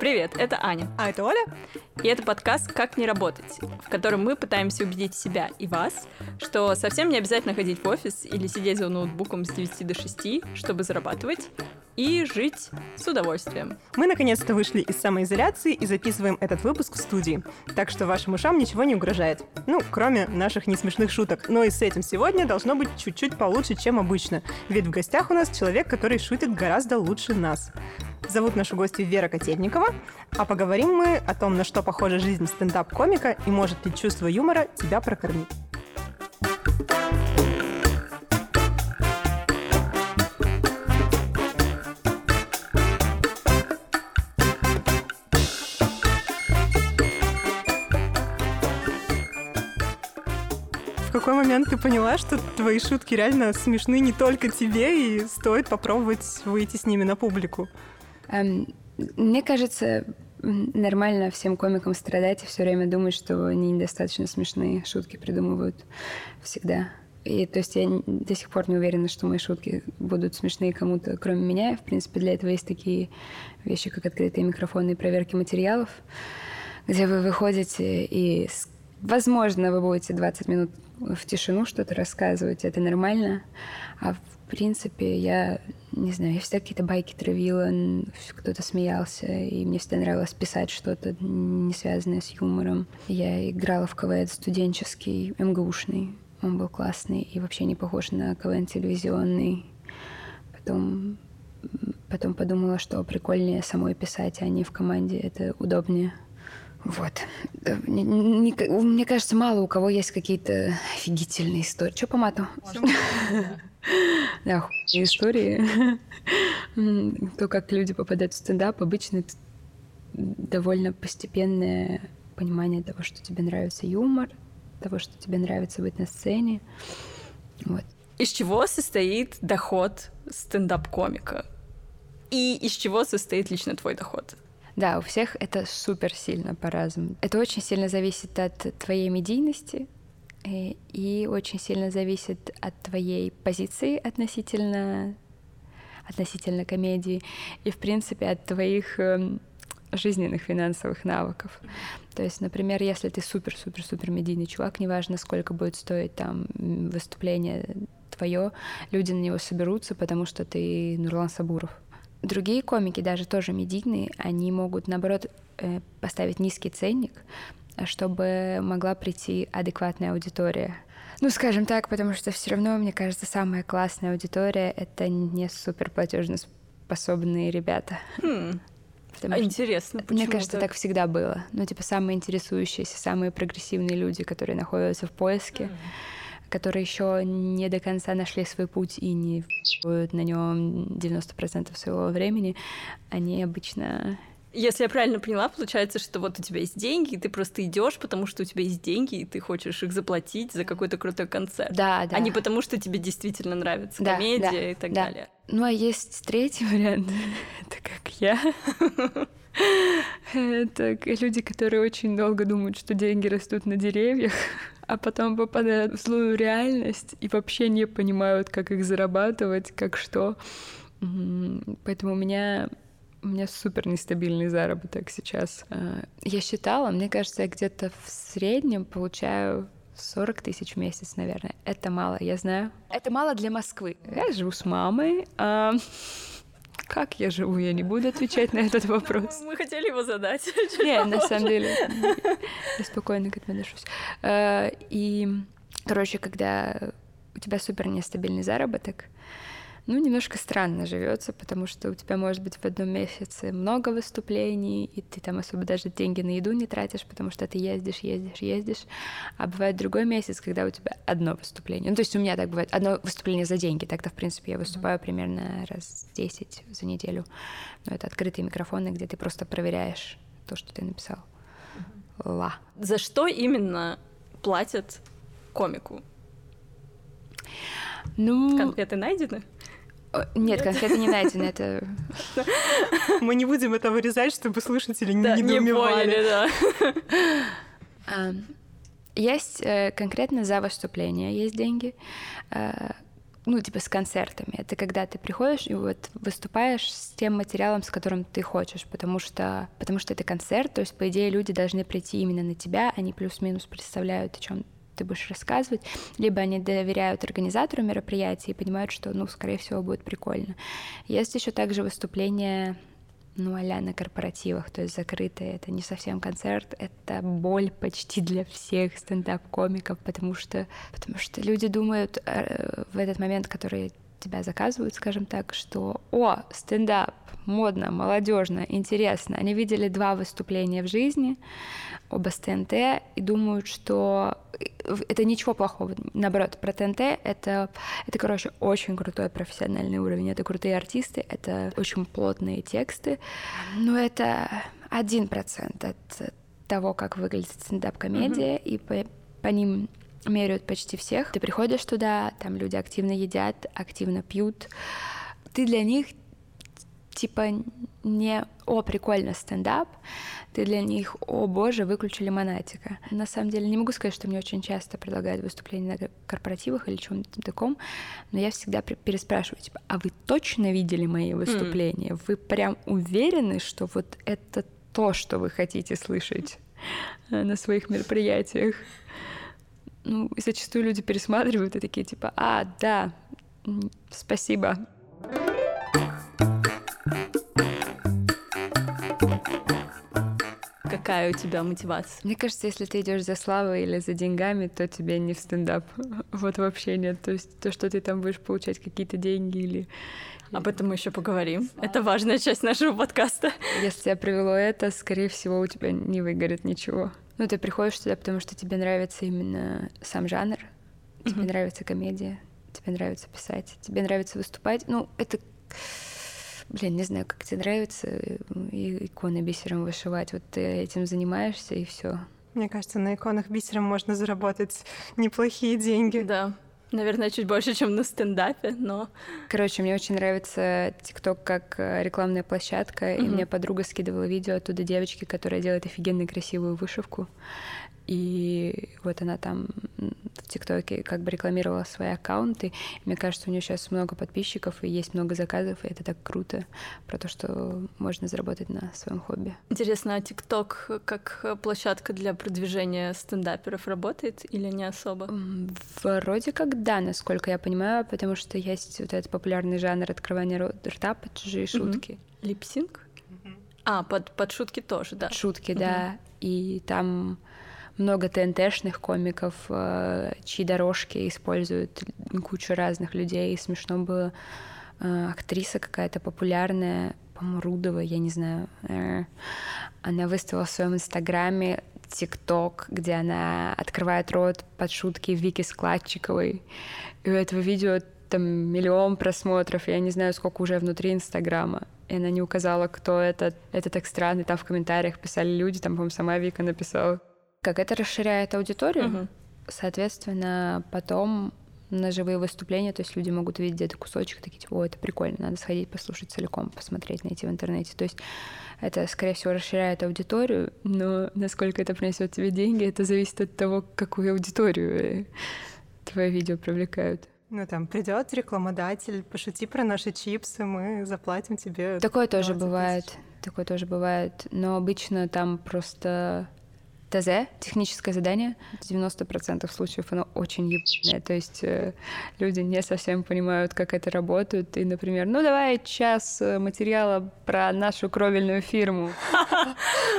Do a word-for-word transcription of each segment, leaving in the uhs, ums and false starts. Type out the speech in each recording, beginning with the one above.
Привет, это Аня. А это Оля. И это подкаст «Как не работать», в котором мы пытаемся убедить себя и вас, что совсем не обязательно ходить в офис или сидеть за ноутбуком с девяти до шести, чтобы зарабатывать и жить с удовольствием. Мы наконец-то вышли из самоизоляции и записываем этот выпуск в студии, так что вашим ушам ничего не угрожает. Ну, кроме наших несмешных шуток. Но и с этим сегодня должно быть чуть-чуть получше, чем обычно, ведь в гостях у нас человек, который шутит гораздо лучше нас. Зовут нашу гостью Вера Котельникова, а поговорим мы о том, на что похожа жизнь стендап-комика и может ли чувство юмора тебя прокормить. В какой момент ты поняла, что твои шутки реально смешны не только тебе, и стоит попробовать выйти с ними на публику? Мне кажется, нормально всем комикам страдать и все время думать, что они недостаточно смешные. Шутки придумывают всегда. И то есть я до сих пор не уверена, что мои шутки будут смешные кому-то, кроме меня. В принципе, для этого есть такие вещи, как открытые микрофоны и проверки материалов, где вы выходите и, возможно, вы будете двадцать минут в тишину что-то рассказывать. Это нормально. А в принципе, я не знаю, я всегда какие-то байки травила, кто-то смеялся, и мне всегда нравилось писать что-то, не связанное с юмором. Я играла в КВН студенческий, эм гэ у-шный. Он был классный и вообще не похож на ка вэ эн телевизионный. Потом, потом подумала, что прикольнее самой писать, а не в команде. Это удобнее. Вот. Не, не, мне кажется, мало у кого есть какие-то офигительные истории. Че по мату? Да, хуйные истории. То, как люди попадают в стендап, обычно это довольно постепенное понимание того, что тебе нравится юмор, того, что тебе нравится быть на сцене. Вот. Из чего состоит доход стендап-комика? И из чего состоит лично твой доход? Да, у всех это супер сильно по-разному. Это очень сильно зависит от твоей медийности и, и очень сильно зависит от твоей позиции относительно, относительно комедии и, в принципе, от твоих э, жизненных финансовых навыков. То есть, например, если ты супер-супер-супер медийный чувак, неважно, сколько будет стоить там выступление твое, люди на него соберутся, потому что ты Нурлан Сабуров. Другие комики, даже тоже медийные, они могут, наоборот, поставить низкий ценник, чтобы могла прийти адекватная аудитория. Ну, скажем так, потому что все равно, мне кажется, самая классная аудитория — это не суперплатежноспособные ребята. Хм. Потому, а что, интересно, почему мне кажется, так? так всегда было. Ну, типа, самые интересующиеся, самые прогрессивные люди, которые находятся в поиске, которые еще не до конца нашли свой путь и не вписывают на нем девяносто процентов своего времени, они обычно... Если я правильно поняла, получается, что вот у тебя есть деньги, и ты просто идешь, потому что у тебя есть деньги, и ты хочешь их заплатить за какой-то крутой концерт. Да, да. А не потому, что тебе действительно нравится да, комедия да, и так да. далее. Ну, а есть третий вариант. Это как я... Это люди, которые очень долго думают, что деньги растут на деревьях, а потом попадают в злую реальность и вообще не понимают, как их зарабатывать, как что. Поэтому у меня, у меня супер нестабильный заработок сейчас. Я считала, мне кажется, я где-то в среднем получаю сорок тысяч в месяц, наверное. Это мало, я знаю. Это мало для Москвы. Я живу с мамой. А... Как я живу? Я не буду отвечать на этот вопрос. Мы хотели его задать. Нет, на самом деле, я спокойно к этому отношусь. И, короче, когда у тебя супер нестабильный заработок, ну, немножко странно живется, потому что у тебя может быть в одном месяце много выступлений, и ты там особо даже деньги на еду не тратишь, потому что ты ездишь, ездишь, ездишь. А бывает другой месяц, когда у тебя одно выступление. Ну, то есть у меня так бывает, одно выступление за деньги. Так-то, в принципе, я выступаю примерно раз десять за неделю. Но это открытые микрофоны, где ты просто проверяешь то, что ты написал. Ла. За что именно платят комику? Ну... Конфеты найдены? Нет, конфеты не найдены, это... Мы не будем это вырезать, чтобы слушатели да, не недоумевали. Да. Есть конкретно за выступление есть деньги. ну, типа с концертами. Это когда ты приходишь и вот выступаешь с тем материалом, с которым ты хочешь, потому что, потому что это концерт, то есть, по идее, люди должны прийти именно на тебя, они плюс-минус представляют, о чем ты будешь рассказывать, либо они доверяют организатору мероприятия и понимают, что, ну, скорее всего, будет прикольно. Есть еще также выступления, ну, а-ля на корпоративах, то есть закрытые, это не совсем концерт, это боль почти для всех стендап-комиков, потому что, потому что люди думают в этот момент, который тебя заказывают, скажем так, что «О, стендап, модно, молодежно, интересно». Они видели два выступления в жизни, оба с ТНТ, и думают, что это ничего плохого. Наоборот, про ТНТ это, это, короче, очень крутой профессиональный уровень. Это крутые артисты, это очень плотные тексты, но это один процент от того, как выглядит стендап-комедия, mm-hmm. и по, по ним... меряют почти всех. Ты приходишь туда, там люди активно едят, активно пьют. Ты для них типа не «О, прикольно, стендап», ты для них «О, боже, выключили монатика». На самом деле не могу сказать, что мне очень часто предлагают выступления на корпоративах или чем-то таком, но я всегда переспрашиваю, типа, а вы точно видели мои выступления? Mm. Вы прям уверены, что вот это то, что вы хотите слышать на своих мероприятиях? Ну, зачастую люди пересматривают и такие, типа, а, да, спасибо. Какая у тебя мотивация? Мне кажется, если ты идешь за славой или за деньгами, то тебе не в стендап. Вот вообще нет. То есть то, что ты там будешь получать какие-то деньги или... Об этом мы еще поговорим. Это важная часть нашего подкаста. Если тебя привело это, скорее всего, у тебя не выгорит ничего. Ну, ты приходишь туда, потому что тебе нравится именно сам жанр, тебе mm-hmm. нравится комедия, тебе нравится писать, тебе нравится выступать. Ну, это... Блин, не знаю, как тебе нравится и иконы бисером вышивать. Вот ты этим занимаешься, и все. Мне кажется, на иконах бисером можно заработать неплохие деньги. Да. Наверное, чуть больше, чем на стендапе, но... Короче, мне очень нравится ТикТок как рекламная площадка, mm-hmm. и мне подруга скидывала видео оттуда девочки, которая делает офигенно красивую вышивку, и вот она там в ТикТоке как бы рекламировала свои аккаунты, мне кажется, у нее сейчас много подписчиков, и есть много заказов, и это так круто, про то, что можно заработать на своем хобби. Интересно, а ТикТок как площадка для продвижения стендаперов работает или не особо? Вроде как да, насколько я понимаю, потому что есть вот этот популярный жанр открывания рта под чужие шутки. Mm-hmm. Липсинг? Mm-hmm. А, под, под шутки тоже, да? Под шутки, mm-hmm. да. И там много ТНТшных комиков, чьи дорожки используют кучу разных людей. И смешно было. Актриса какая-то популярная, по-моему, Рудова, я не знаю. Она выставила в своем инстаграме ТикТок, где она открывает рот под шутки Вики Складчиковой. И у этого видео там миллион просмотров, я не знаю, сколько уже внутри инстаграма. И она не указала, кто это. Это так странно. И там в комментариях писали люди, там, по-моему, сама Вика написала. Как это расширяет аудиторию, uh-huh. соответственно, потом на живые выступления, то есть люди могут видеть где-то кусочек, такие, типа, о, это прикольно, надо сходить послушать целиком, посмотреть, найти в интернете. То есть это, скорее всего, расширяет аудиторию, но насколько это принесет тебе деньги, это зависит от того, какую аудиторию твои видео привлекают. Ну, там, придет рекламодатель, пошути про наши чипсы, мы заплатим тебе. Такое тоже бывает, такое тоже бывает, но обычно там просто... ТЗ, техническое задание, в девяносто процентов случаев оно очень ебаное, то есть э, люди не совсем понимают, как это работает, и, например, ну давай час материала про нашу кровельную фирму.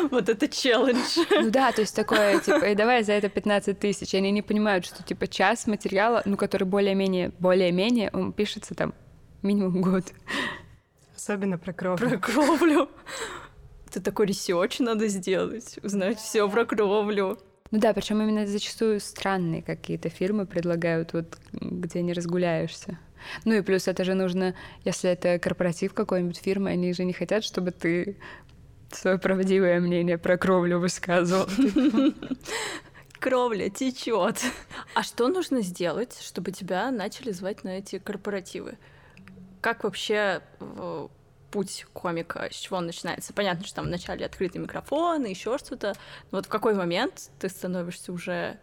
Вот это челлендж. Ну да, то есть такое, типа, и давай за это пятнадцать тысяч, они не понимают, что, типа, час материала, ну, который более-менее, более-менее, он пишется там минимум год. Особенно про кровлю. Про кровлю. Такой ресерч надо сделать, узнать все про кровлю. Ну да, причем именно зачастую странные какие-то фирмы предлагают, вот где не разгуляешься. Ну и плюс это же нужно, если это корпоратив какой-нибудь фирмы, они же не хотят, чтобы ты свое правдивое мнение про кровлю высказывал. Кровля течет. А что нужно сделать, чтобы тебя начали звать на эти корпоративы? Как вообще... путь комика, с чего он начинается? Понятно, что там вначале открытый микрофон и еще что-то. Но вот в какой момент ты становишься уже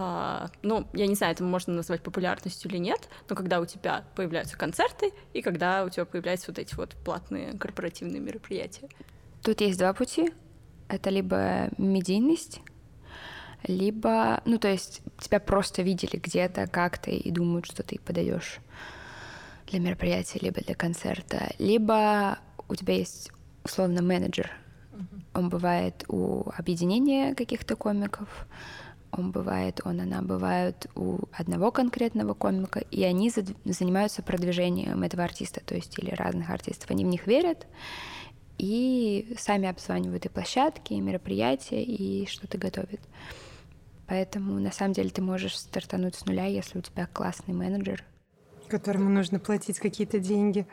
а, ну, я не знаю, это можно назвать популярностью или нет, но когда у тебя появляются концерты и когда у тебя появляются вот эти вот платные корпоративные мероприятия. Тут есть два пути. Это либо медийность, либо, ну, то есть тебя просто видели где-то, как-то, и думают, что ты подаешь для мероприятия, либо для концерта. Либо у тебя есть, условно, менеджер. Он бывает у объединения каких-то комиков, он бывает, он, она бывает у одного конкретного комика, и они за, занимаются продвижением этого артиста, то есть или разных артистов. Они в них верят и сами обзванивают и площадки, и мероприятия, и что-то готовят. Поэтому, на самом деле, ты можешь стартануть с нуля, если у тебя классный менеджер. Которому нужно платить какие-то деньги.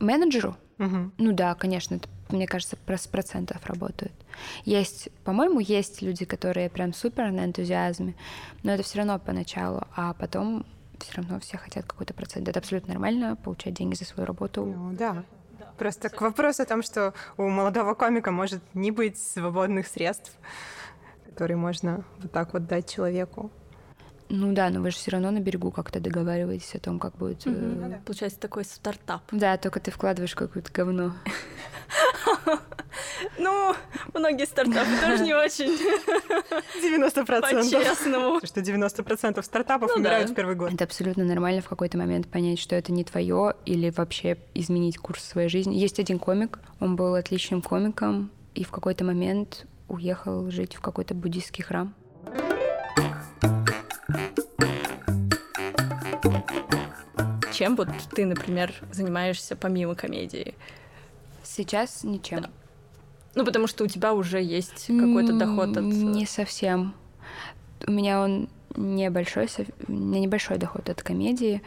Менеджеру? Угу. Ну да, конечно, это, мне кажется, с процентов работают. Есть, по-моему, есть люди, которые прям супер на энтузиазме, но это все равно поначалу, а потом все равно все хотят какой-то процент. Это абсолютно нормально, получать деньги за свою работу. Ну да. Просто к вопросу о том, что у молодого комика может не быть свободных средств, которые можно вот так вот дать человеку. Ну да, но вы же все равно на берегу как-то договариваетесь о том, как будет... Mm-hmm. Э... Да. Получается такой стартап. Да, только ты вкладываешь какое-то говно. Ну, многие стартапы тоже не очень... девяносто процентов. По-честному. Что девяносто процентов стартапов умирают в первый год. Это абсолютно нормально в какой-то момент понять, что это не твое, или вообще изменить курс своей жизни. Есть один комик, он был отличным комиком, и в какой-то момент уехал жить в какой-то буддийский храм. Чем вот ты, например, занимаешься помимо комедии? Сейчас ничем. Да. Ну, потому что у тебя уже есть какой-то доход от... Не совсем. У меня он небольшой, у меня небольшой доход от комедии.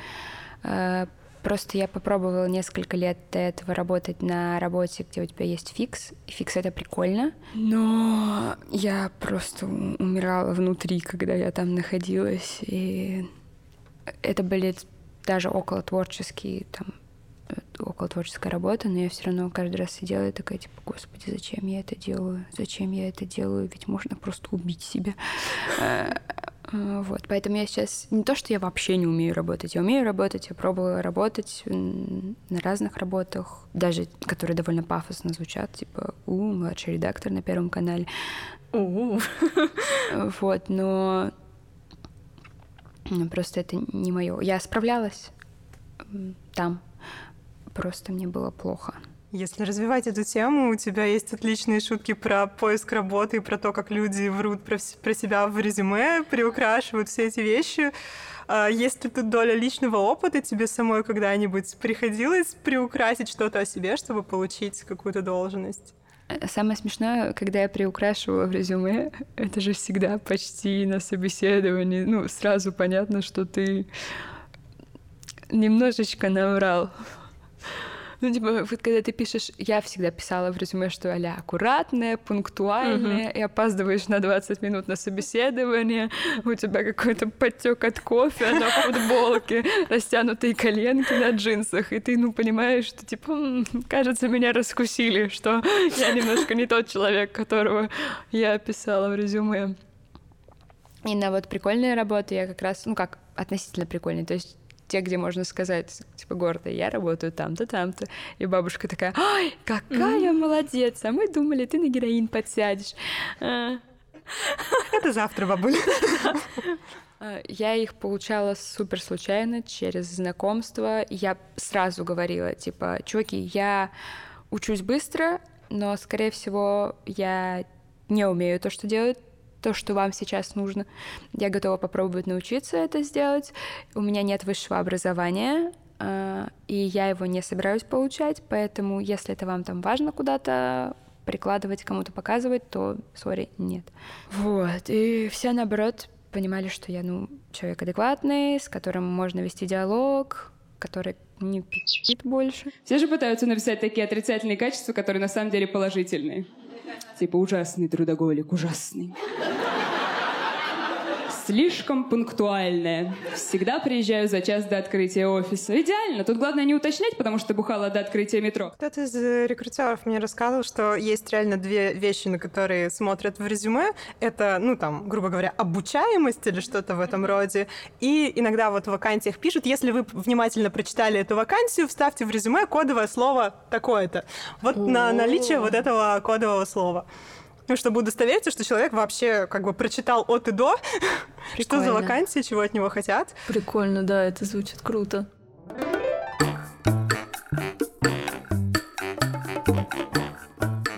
Просто я попробовала несколько лет до этого работать на работе, где у тебя есть фикс. Фикс — это прикольно. Но я просто умирала внутри, когда я там находилась. И это были... даже около творческие, там, около творческой работы, но я все равно каждый раз сидела и такая, типа, господи, зачем я это делаю? Зачем я это делаю? Ведь можно просто убить себя. Вот, поэтому я сейчас... Не то, что я вообще не умею работать. Я умею работать, я пробовала работать на разных работах, даже которые довольно пафосно звучат, типа, у, младший редактор на Первом канале. У-у. Вот, но... Просто это не мое. Я справлялась там, просто мне было плохо. Если развивать эту тему, у тебя есть отличные шутки про поиск работы, про то, как люди врут про, про себя в резюме, приукрашивают все эти вещи. Есть ли тут доля личного опыта? Тебе самой когда-нибудь приходилось приукрасить что-то о себе, чтобы получить какую-то должность? Самое смешное, когда я приукрашивала в резюме, это же всегда почти на собеседовании. Ну, сразу понятно, что ты немножечко наврал. Ну, типа, вот когда ты пишешь... Я всегда писала в резюме, что а-ля аккуратная, пунктуальная, угу. И опаздываешь на двадцать минут на собеседование, у тебя какой-то подтек от кофе на футболке, растянутые коленки на джинсах, и ты, ну, понимаешь, что, типа, м-м, кажется, меня раскусили, что я немножко не тот человек, которого я писала в резюме. И на вот прикольные работы я как раз... Ну, как относительно прикольные, то есть те, где можно сказать, типа, гордо, я работаю там-то, там-то. И бабушка такая, ой, какая mm-hmm. молодец, а мы думали, ты на героин подсядешь. Это завтра, бабуля. Я их получала супер случайно, через знакомство. Я сразу говорила, типа, чуваки, я учусь быстро, но, скорее всего, я не умею то, что делаю, то, что вам сейчас нужно. Я готова попробовать научиться это сделать. У меня нет высшего образования, и я его не собираюсь получать, поэтому если это вам там важно куда-то прикладывать, кому-то показывать, то, сори, нет. Вот. И все, наоборот, понимали, что я, ну, человек адекватный, с которым можно вести диалог, который не пи***ит больше. Все же пытаются написать такие отрицательные качества, которые на самом деле положительные. Типа ужасный трудоголик, ужасный. слишком пунктуальная. Всегда приезжаю за час до открытия офиса. Идеально. Тут главное не уточнять, потому что бухала до открытия метро. Кто-то из рекрутеров мне рассказывал, что есть реально две вещи, на которые смотрят в резюме. Это, ну там, грубо говоря, обучаемость или что-то в этом роде. И иногда вот в вакансиях пишут, если вы внимательно прочитали эту вакансию, вставьте в резюме кодовое слово такое-то. Вот О-о-о. на наличие вот этого кодового слова. Ну, чтобы удостовериться, что человек вообще как бы прочитал от и до, что за вакансия, чего от него хотят. Прикольно, да, это звучит круто.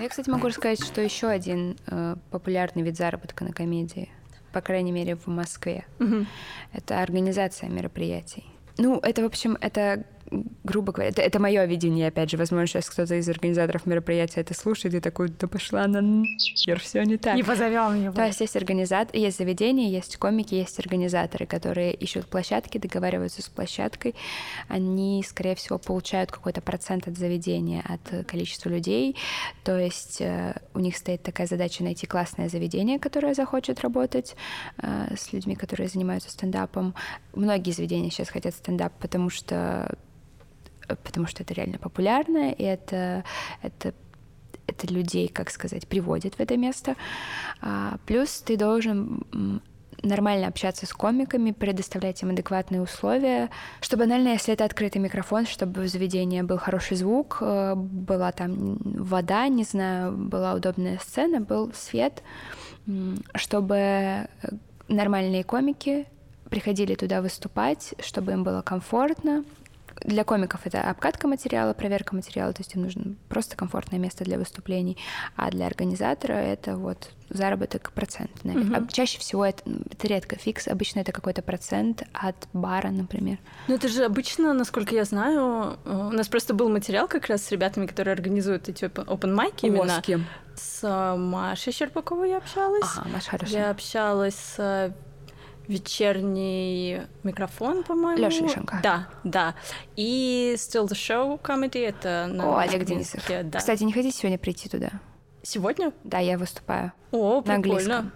Я, кстати, могу рассказать, что еще один э, популярный вид заработка на комедии, по крайней мере, в Москве, угу. это организация мероприятий. Ну, это, в общем, это... грубо говоря, это, это мое видение, опять же, возможно, сейчас кто-то из организаторов мероприятия это слушает и такой, да пошла на нахер, все не так. Не позовёл на него. То есть есть организатор, есть заведения, есть комики, есть организаторы, которые ищут площадки, договариваются с площадкой, они, скорее всего, получают какой-то процент от заведения, от количества людей, то есть у них стоит такая задача найти классное заведение, которое захочет работать с людьми, которые занимаются стендапом. Многие заведения сейчас хотят стендап, потому что потому что это реально популярно, и это, это, это людей, как сказать, приводит в это место. А, плюс ты должен нормально общаться с комиками, предоставлять им адекватные условия, что банально, если это открытый микрофон, чтобы в заведении был хороший звук, была там вода, не знаю, была удобная сцена, был свет, чтобы нормальные комики приходили туда выступать, чтобы им было комфортно. Для комиков это обкатка материала, проверка материала, то есть им нужно просто комфортное место для выступлений, а для организатора это вот заработок процентный. Угу. Чаще всего это, это редко фикс, обычно это какой-то процент от бара, например. Ну это же обычно, насколько я знаю, у нас просто был материал как раз с ребятами, которые организуют эти опен-майки именно. О, с кем? С Машей Щербаковой я общалась. Ага, Маша хорошая. Я общалась с... вечерний микрофон, по-моему. Лёша Мишенко. Да, да. И Still the Show Comedy, это... О, Олег Денисов. Да. Кстати, не хотите сегодня прийти туда? Сегодня? Да, я выступаю. О, прикольно. На английском.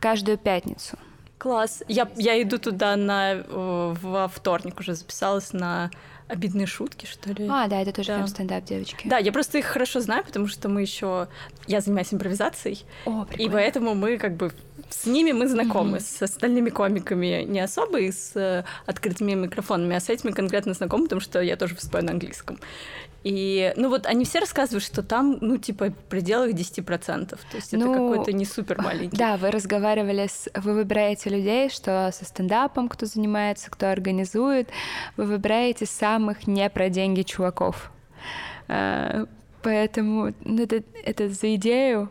Каждую пятницу. Класс. Я, я иду туда на, во вторник уже записалась на обидные шутки, что ли. А, да, это тоже да. прям стендап, девочки. Да, я просто их хорошо знаю, потому что мы еще... Я занимаюсь импровизацией. О, прикольно. И поэтому мы как бы... С ними мы знакомы, mm-hmm. с остальными комиками не особо, и с открытыми микрофонами, а с этими конкретно знакомы, потому что я тоже выступаю на английском. И, ну вот, они все рассказывают, что там, ну, типа, в пределах десять процентов, то есть ну, это какой-то не супер маленький. Да, вы разговаривали с... Вы выбираете людей, что со стендапом, кто занимается, кто организует, вы выбираете самых не про деньги чуваков. Поэтому, ну, это, это за идею.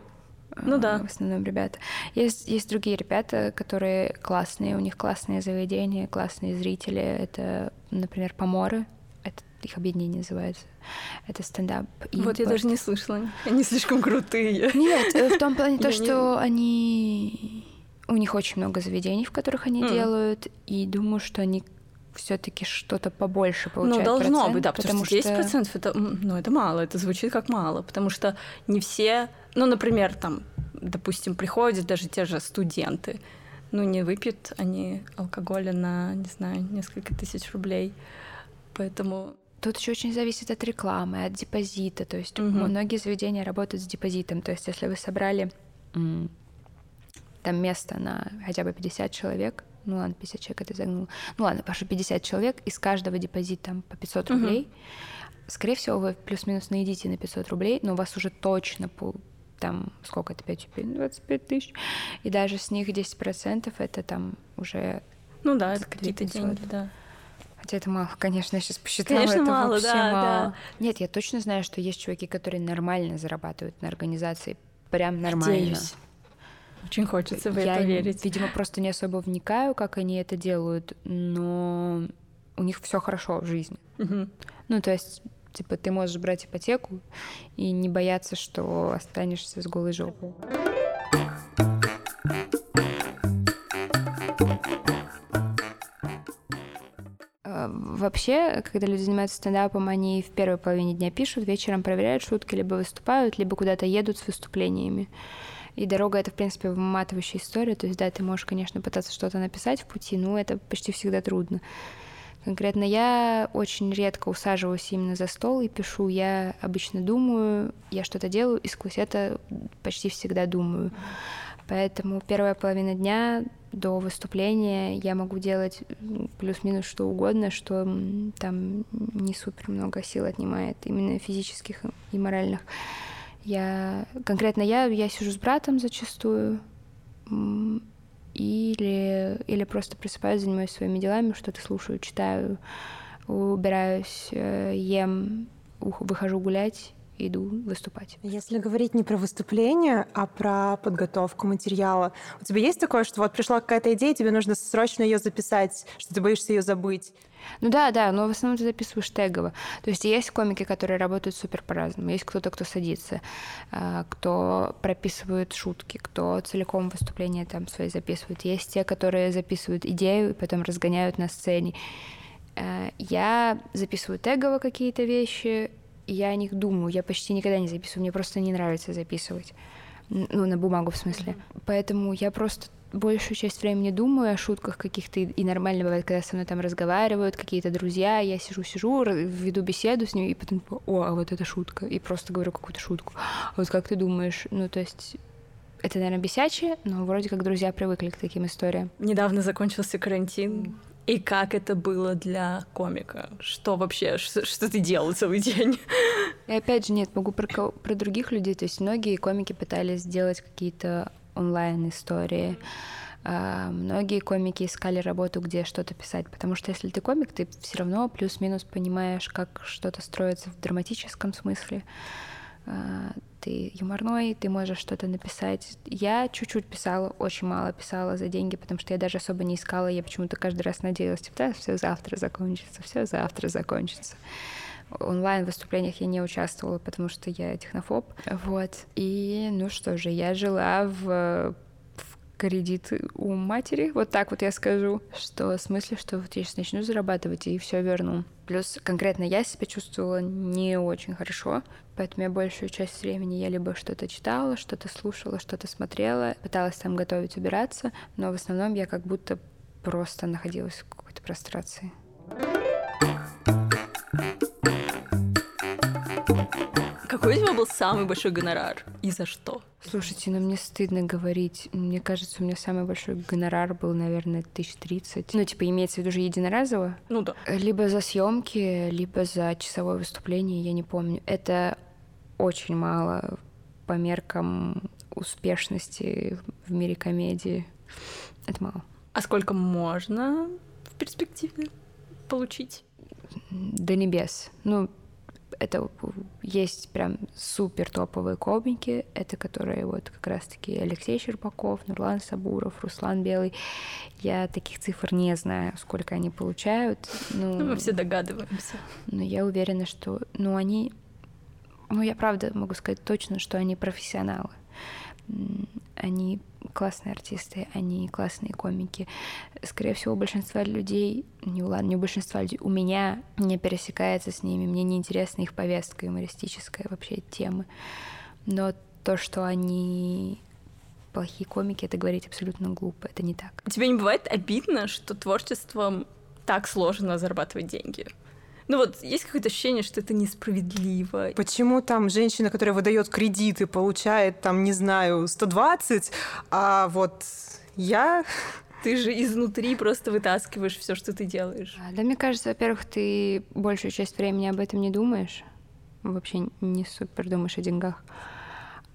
Ну да. В основном ребята. Есть, есть другие ребята, которые классные, у них классные заведения, классные зрители. Это, например, поморы. Это их объединение называется. Это стендап. И вот я даже не слышала. Они слишком крутые. Нет, в том плане то, что они... У них очень много заведений, в которых они делают. И думаю, что они все-таки что-то побольше получают. Ну, должно процент, быть, да, потому, потому что десять процентов это, ну, это мало, это звучит как мало, потому что не все... Ну, например, там, допустим, приходят даже те же студенты, ну, не выпьют они алкоголя на, не знаю, несколько тысяч рублей, поэтому... Тут еще очень зависит от рекламы, от депозита, то есть mm-hmm. многие заведения работают с депозитом, то есть если вы собрали mm. там место на хотя бы пятьдесят человек, ну ладно, пятьдесят человек это загнуло, ну ладно, пошло пятьдесят человек, из каждого депозит там по пятьсот рублей, mm-hmm. скорее всего, вы плюс-минус наедите на пятьсот рублей, но у вас уже точно... Пол... там, сколько это, двадцать пять тысяч, и даже с них десять процентов это там уже... Ну да, это какие-то деньги, да. Хотя это мало, конечно, я сейчас посчитала, конечно, это мало, вообще да, мало. Да. Нет, я точно знаю, что есть чуваки, которые нормально зарабатывают на организации, прям нормально. Надеюсь. Очень хочется в это верить. Я, видимо, просто не особо вникаю, как они это делают, но у них все хорошо в жизни. Угу. Ну, то есть... Типа, ты можешь брать ипотеку и не бояться, что останешься с голой жопой. Вообще, когда люди занимаются стендапом, они в первой половине дня пишут, вечером проверяют шутки, либо выступают, либо куда-то едут с выступлениями. И дорога — это, в принципе, выматывающая история. То есть, да, ты можешь, конечно, пытаться что-то написать в пути, но это почти всегда трудно. Конкретно я очень редко усаживаюсь именно за стол и пишу. Я обычно думаю, я что-то делаю, и сквозь это почти всегда думаю. Поэтому первая половина дня до выступления я могу делать плюс-минус что угодно, что там не супер много сил отнимает, именно физических и моральных. Я конкретно я, я сижу с братом зачастую, или, или просто просыпаюсь, занимаюсь своими делами, что-то слушаю, читаю, убираюсь, ем, выхожу гулять, иду выступать. Если говорить не про выступление, а про подготовку материала, у тебя есть такое, что вот пришла какая-то идея, тебе нужно срочно ее записать, что ты боишься ее забыть? Ну да, да, но в основном ты записываешь тегово. То есть есть комики, которые работают супер по-разному. Есть кто-то, кто садится, кто прописывает шутки, кто целиком выступление там свои записывает. Есть те, которые записывают идею и потом разгоняют на сцене. Я записываю тегово какие-то вещи, я о них думаю, я почти никогда не записываю, мне просто не нравится записывать. Ну, на бумагу, в смысле. Mm-hmm. Поэтому я просто большую часть времени думаю о шутках каких-то, и нормально бывает, когда со мной там разговаривают какие-то друзья, я сижу-сижу, веду беседу с ними, и потом, о, а вот это шутка, и просто говорю какую-то шутку. А вот как ты думаешь? Ну, то есть... Это, наверное, бесячее, но вроде как друзья привыкли к таким историям. Недавно закончился карантин. И как это было для комика? Что вообще, что, что ты делал целый день? И опять же, нет, могу про, про других людей. То есть многие комики пытались сделать какие-то онлайн-истории. А, многие комики искали работу, где что-то писать. Потому что если ты комик, ты все равно плюс-минус понимаешь, как что-то строится в драматическом смысле. А, ты юморной, ты можешь что-то написать. Я чуть-чуть писала, очень мало писала за деньги, потому что я даже особо не искала. Я почему-то каждый раз надеялась, типа, да, все завтра закончится, все завтра закончится. Онлайн-выступлениях я не участвовала, потому что я технофоб. Вот. И, ну что же, я жила в... кредит у матери, вот так вот я скажу, что в смысле, что вот я сейчас начну зарабатывать и все верну. Плюс конкретно я себя чувствовала не очень хорошо, поэтому я большую часть времени я либо что-то читала, что-то слушала, что-то смотрела, пыталась там готовить, убираться, но в основном я как будто просто находилась в какой-то прострации. Какой у тебя был самый большой гонорар и за что? Слушайте, ну мне стыдно говорить. Мне кажется, у меня самый большой гонорар был, наверное, тысяч тридцать. Ну, типа, имеется в виду же единоразово? Ну да. Либо за съемки, либо за часовое выступление, я не помню. Это очень мало по меркам успешности в мире комедии. Это мало. А сколько можно в перспективе получить? До небес. Ну, это есть прям супер топовые комики, это которые вот как раз-таки Алексей Щербаков, Нурлан Сабуров, Руслан Белый. Я таких цифр не знаю, сколько они получают. Ну, ну мы все догадываемся. Но я уверена, что, ну, они, ну, я правда могу сказать точно, что они профессионалы. Они классные артисты, они классные комики. Скорее всего, у большинства людей, не у, ладно, не у большинства людей, у меня не пересекается с ними, мне не интересна их повестка юмористическая, вообще темы. Но то, что они плохие комики, это говорить абсолютно глупо, это не так. Тебе не бывает обидно, что творчеством так сложно зарабатывать деньги? Ну вот, есть какое-то ощущение, что это несправедливо. Почему там женщина, которая выдает кредиты, получает, там, не знаю, сто двадцать, а вот я... Ты же изнутри просто вытаскиваешь все, что ты делаешь. Да, мне кажется, во-первых, ты большую часть времени об этом не думаешь. Вообще не супер думаешь о деньгах.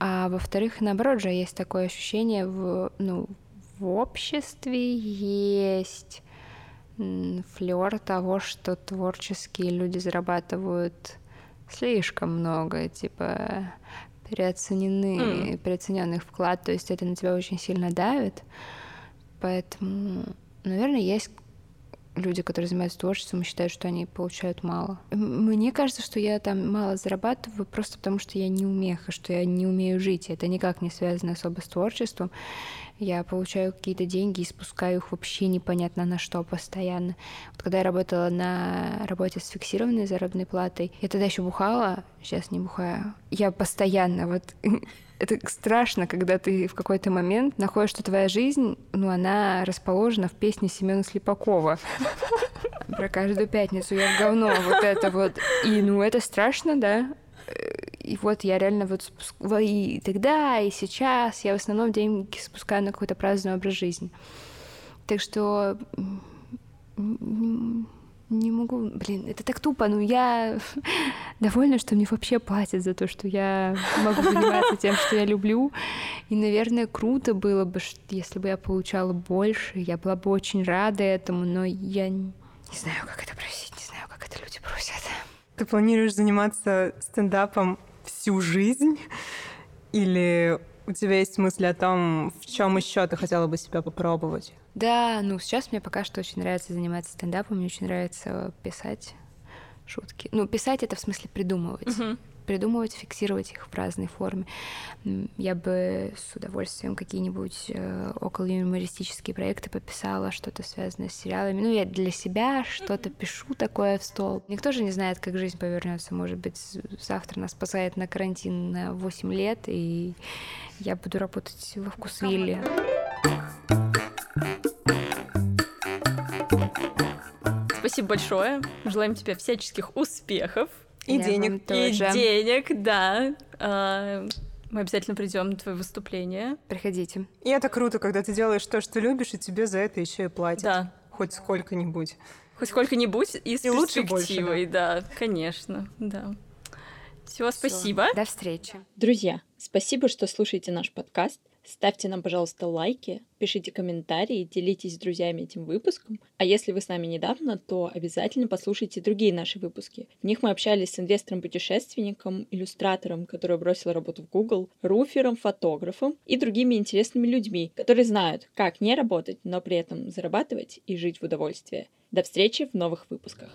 А во-вторых, наоборот же, есть такое ощущение в, ну, в обществе есть... флёр того, что творческие люди зарабатывают слишком много, типа переоценены, mm. переоценён их вклад, то есть это на тебя очень сильно давит, поэтому, наверное, есть люди, которые занимаются творчеством и считают, что они получают мало. Мне кажется, что я там мало зарабатываю просто потому, что я не умеха, что я не умею жить, это никак не связано особо с творчеством. Я получаю какие-то деньги и спускаю их вообще непонятно на что постоянно. Вот когда я работала на работе с фиксированной заработной платой, я тогда еще бухала, сейчас не бухаю, я постоянно вот... Это страшно, когда ты в какой-то момент находишь, что твоя жизнь, ну, она расположена в песне Семёна Слепакова. Про каждую пятницу я в говно, вот это вот. И, ну, это страшно, да? И вот я реально вот и тогда, и сейчас я в основном деньги спускаю на какой-то праздный образ жизни. Так что... Не могу, блин, это так тупо, но я довольна, что мне вообще платят за то, что я могу заниматься тем, что я люблю. И, наверное, круто было бы, если бы я получала больше, я была бы очень рада этому, но я не знаю, как это просить, не знаю, как это люди просят. Ты планируешь заниматься стендапом всю жизнь? Или у тебя есть мысли о том, в чем еще ты хотела бы себя попробовать? Да, ну сейчас мне пока что очень нравится заниматься стендапом, мне очень нравится писать шутки. Ну, писать — это в смысле придумывать. Uh-huh. Придумывать, фиксировать их в разной форме. Я бы с удовольствием какие-нибудь около юмористические проекты пописала, что-то связанное с сериалами. Ну, я для себя что-то пишу такое в стол. Никто же не знает, как жизнь повернется. Может быть, завтра нас посадят на карантин на восемь лет, и я буду работать во ВкусВилле. Спасибо большое. Желаем тебе всяческих успехов. И я денег тоже. И денег, да. Мы обязательно придем на твое выступление. Приходите. И это круто, когда ты делаешь то, что любишь, и тебе за это еще и платят. Да. Хоть сколько-нибудь. Хоть сколько-нибудь и с и перспективой, больше, да. да, конечно, да. Всего Всё. Спасибо. До встречи. Друзья, спасибо, что слушаете наш подкаст. Ставьте нам, пожалуйста, лайки, пишите комментарии, делитесь с друзьями этим выпуском. А если вы с нами недавно, то обязательно послушайте другие наши выпуски. В них мы общались с инвестором-путешественником, иллюстратором, который бросил работу в Google, руфером, фотографом и другими интересными людьми, которые знают, как не работать, но при этом зарабатывать и жить в удовольствии. До встречи в новых выпусках.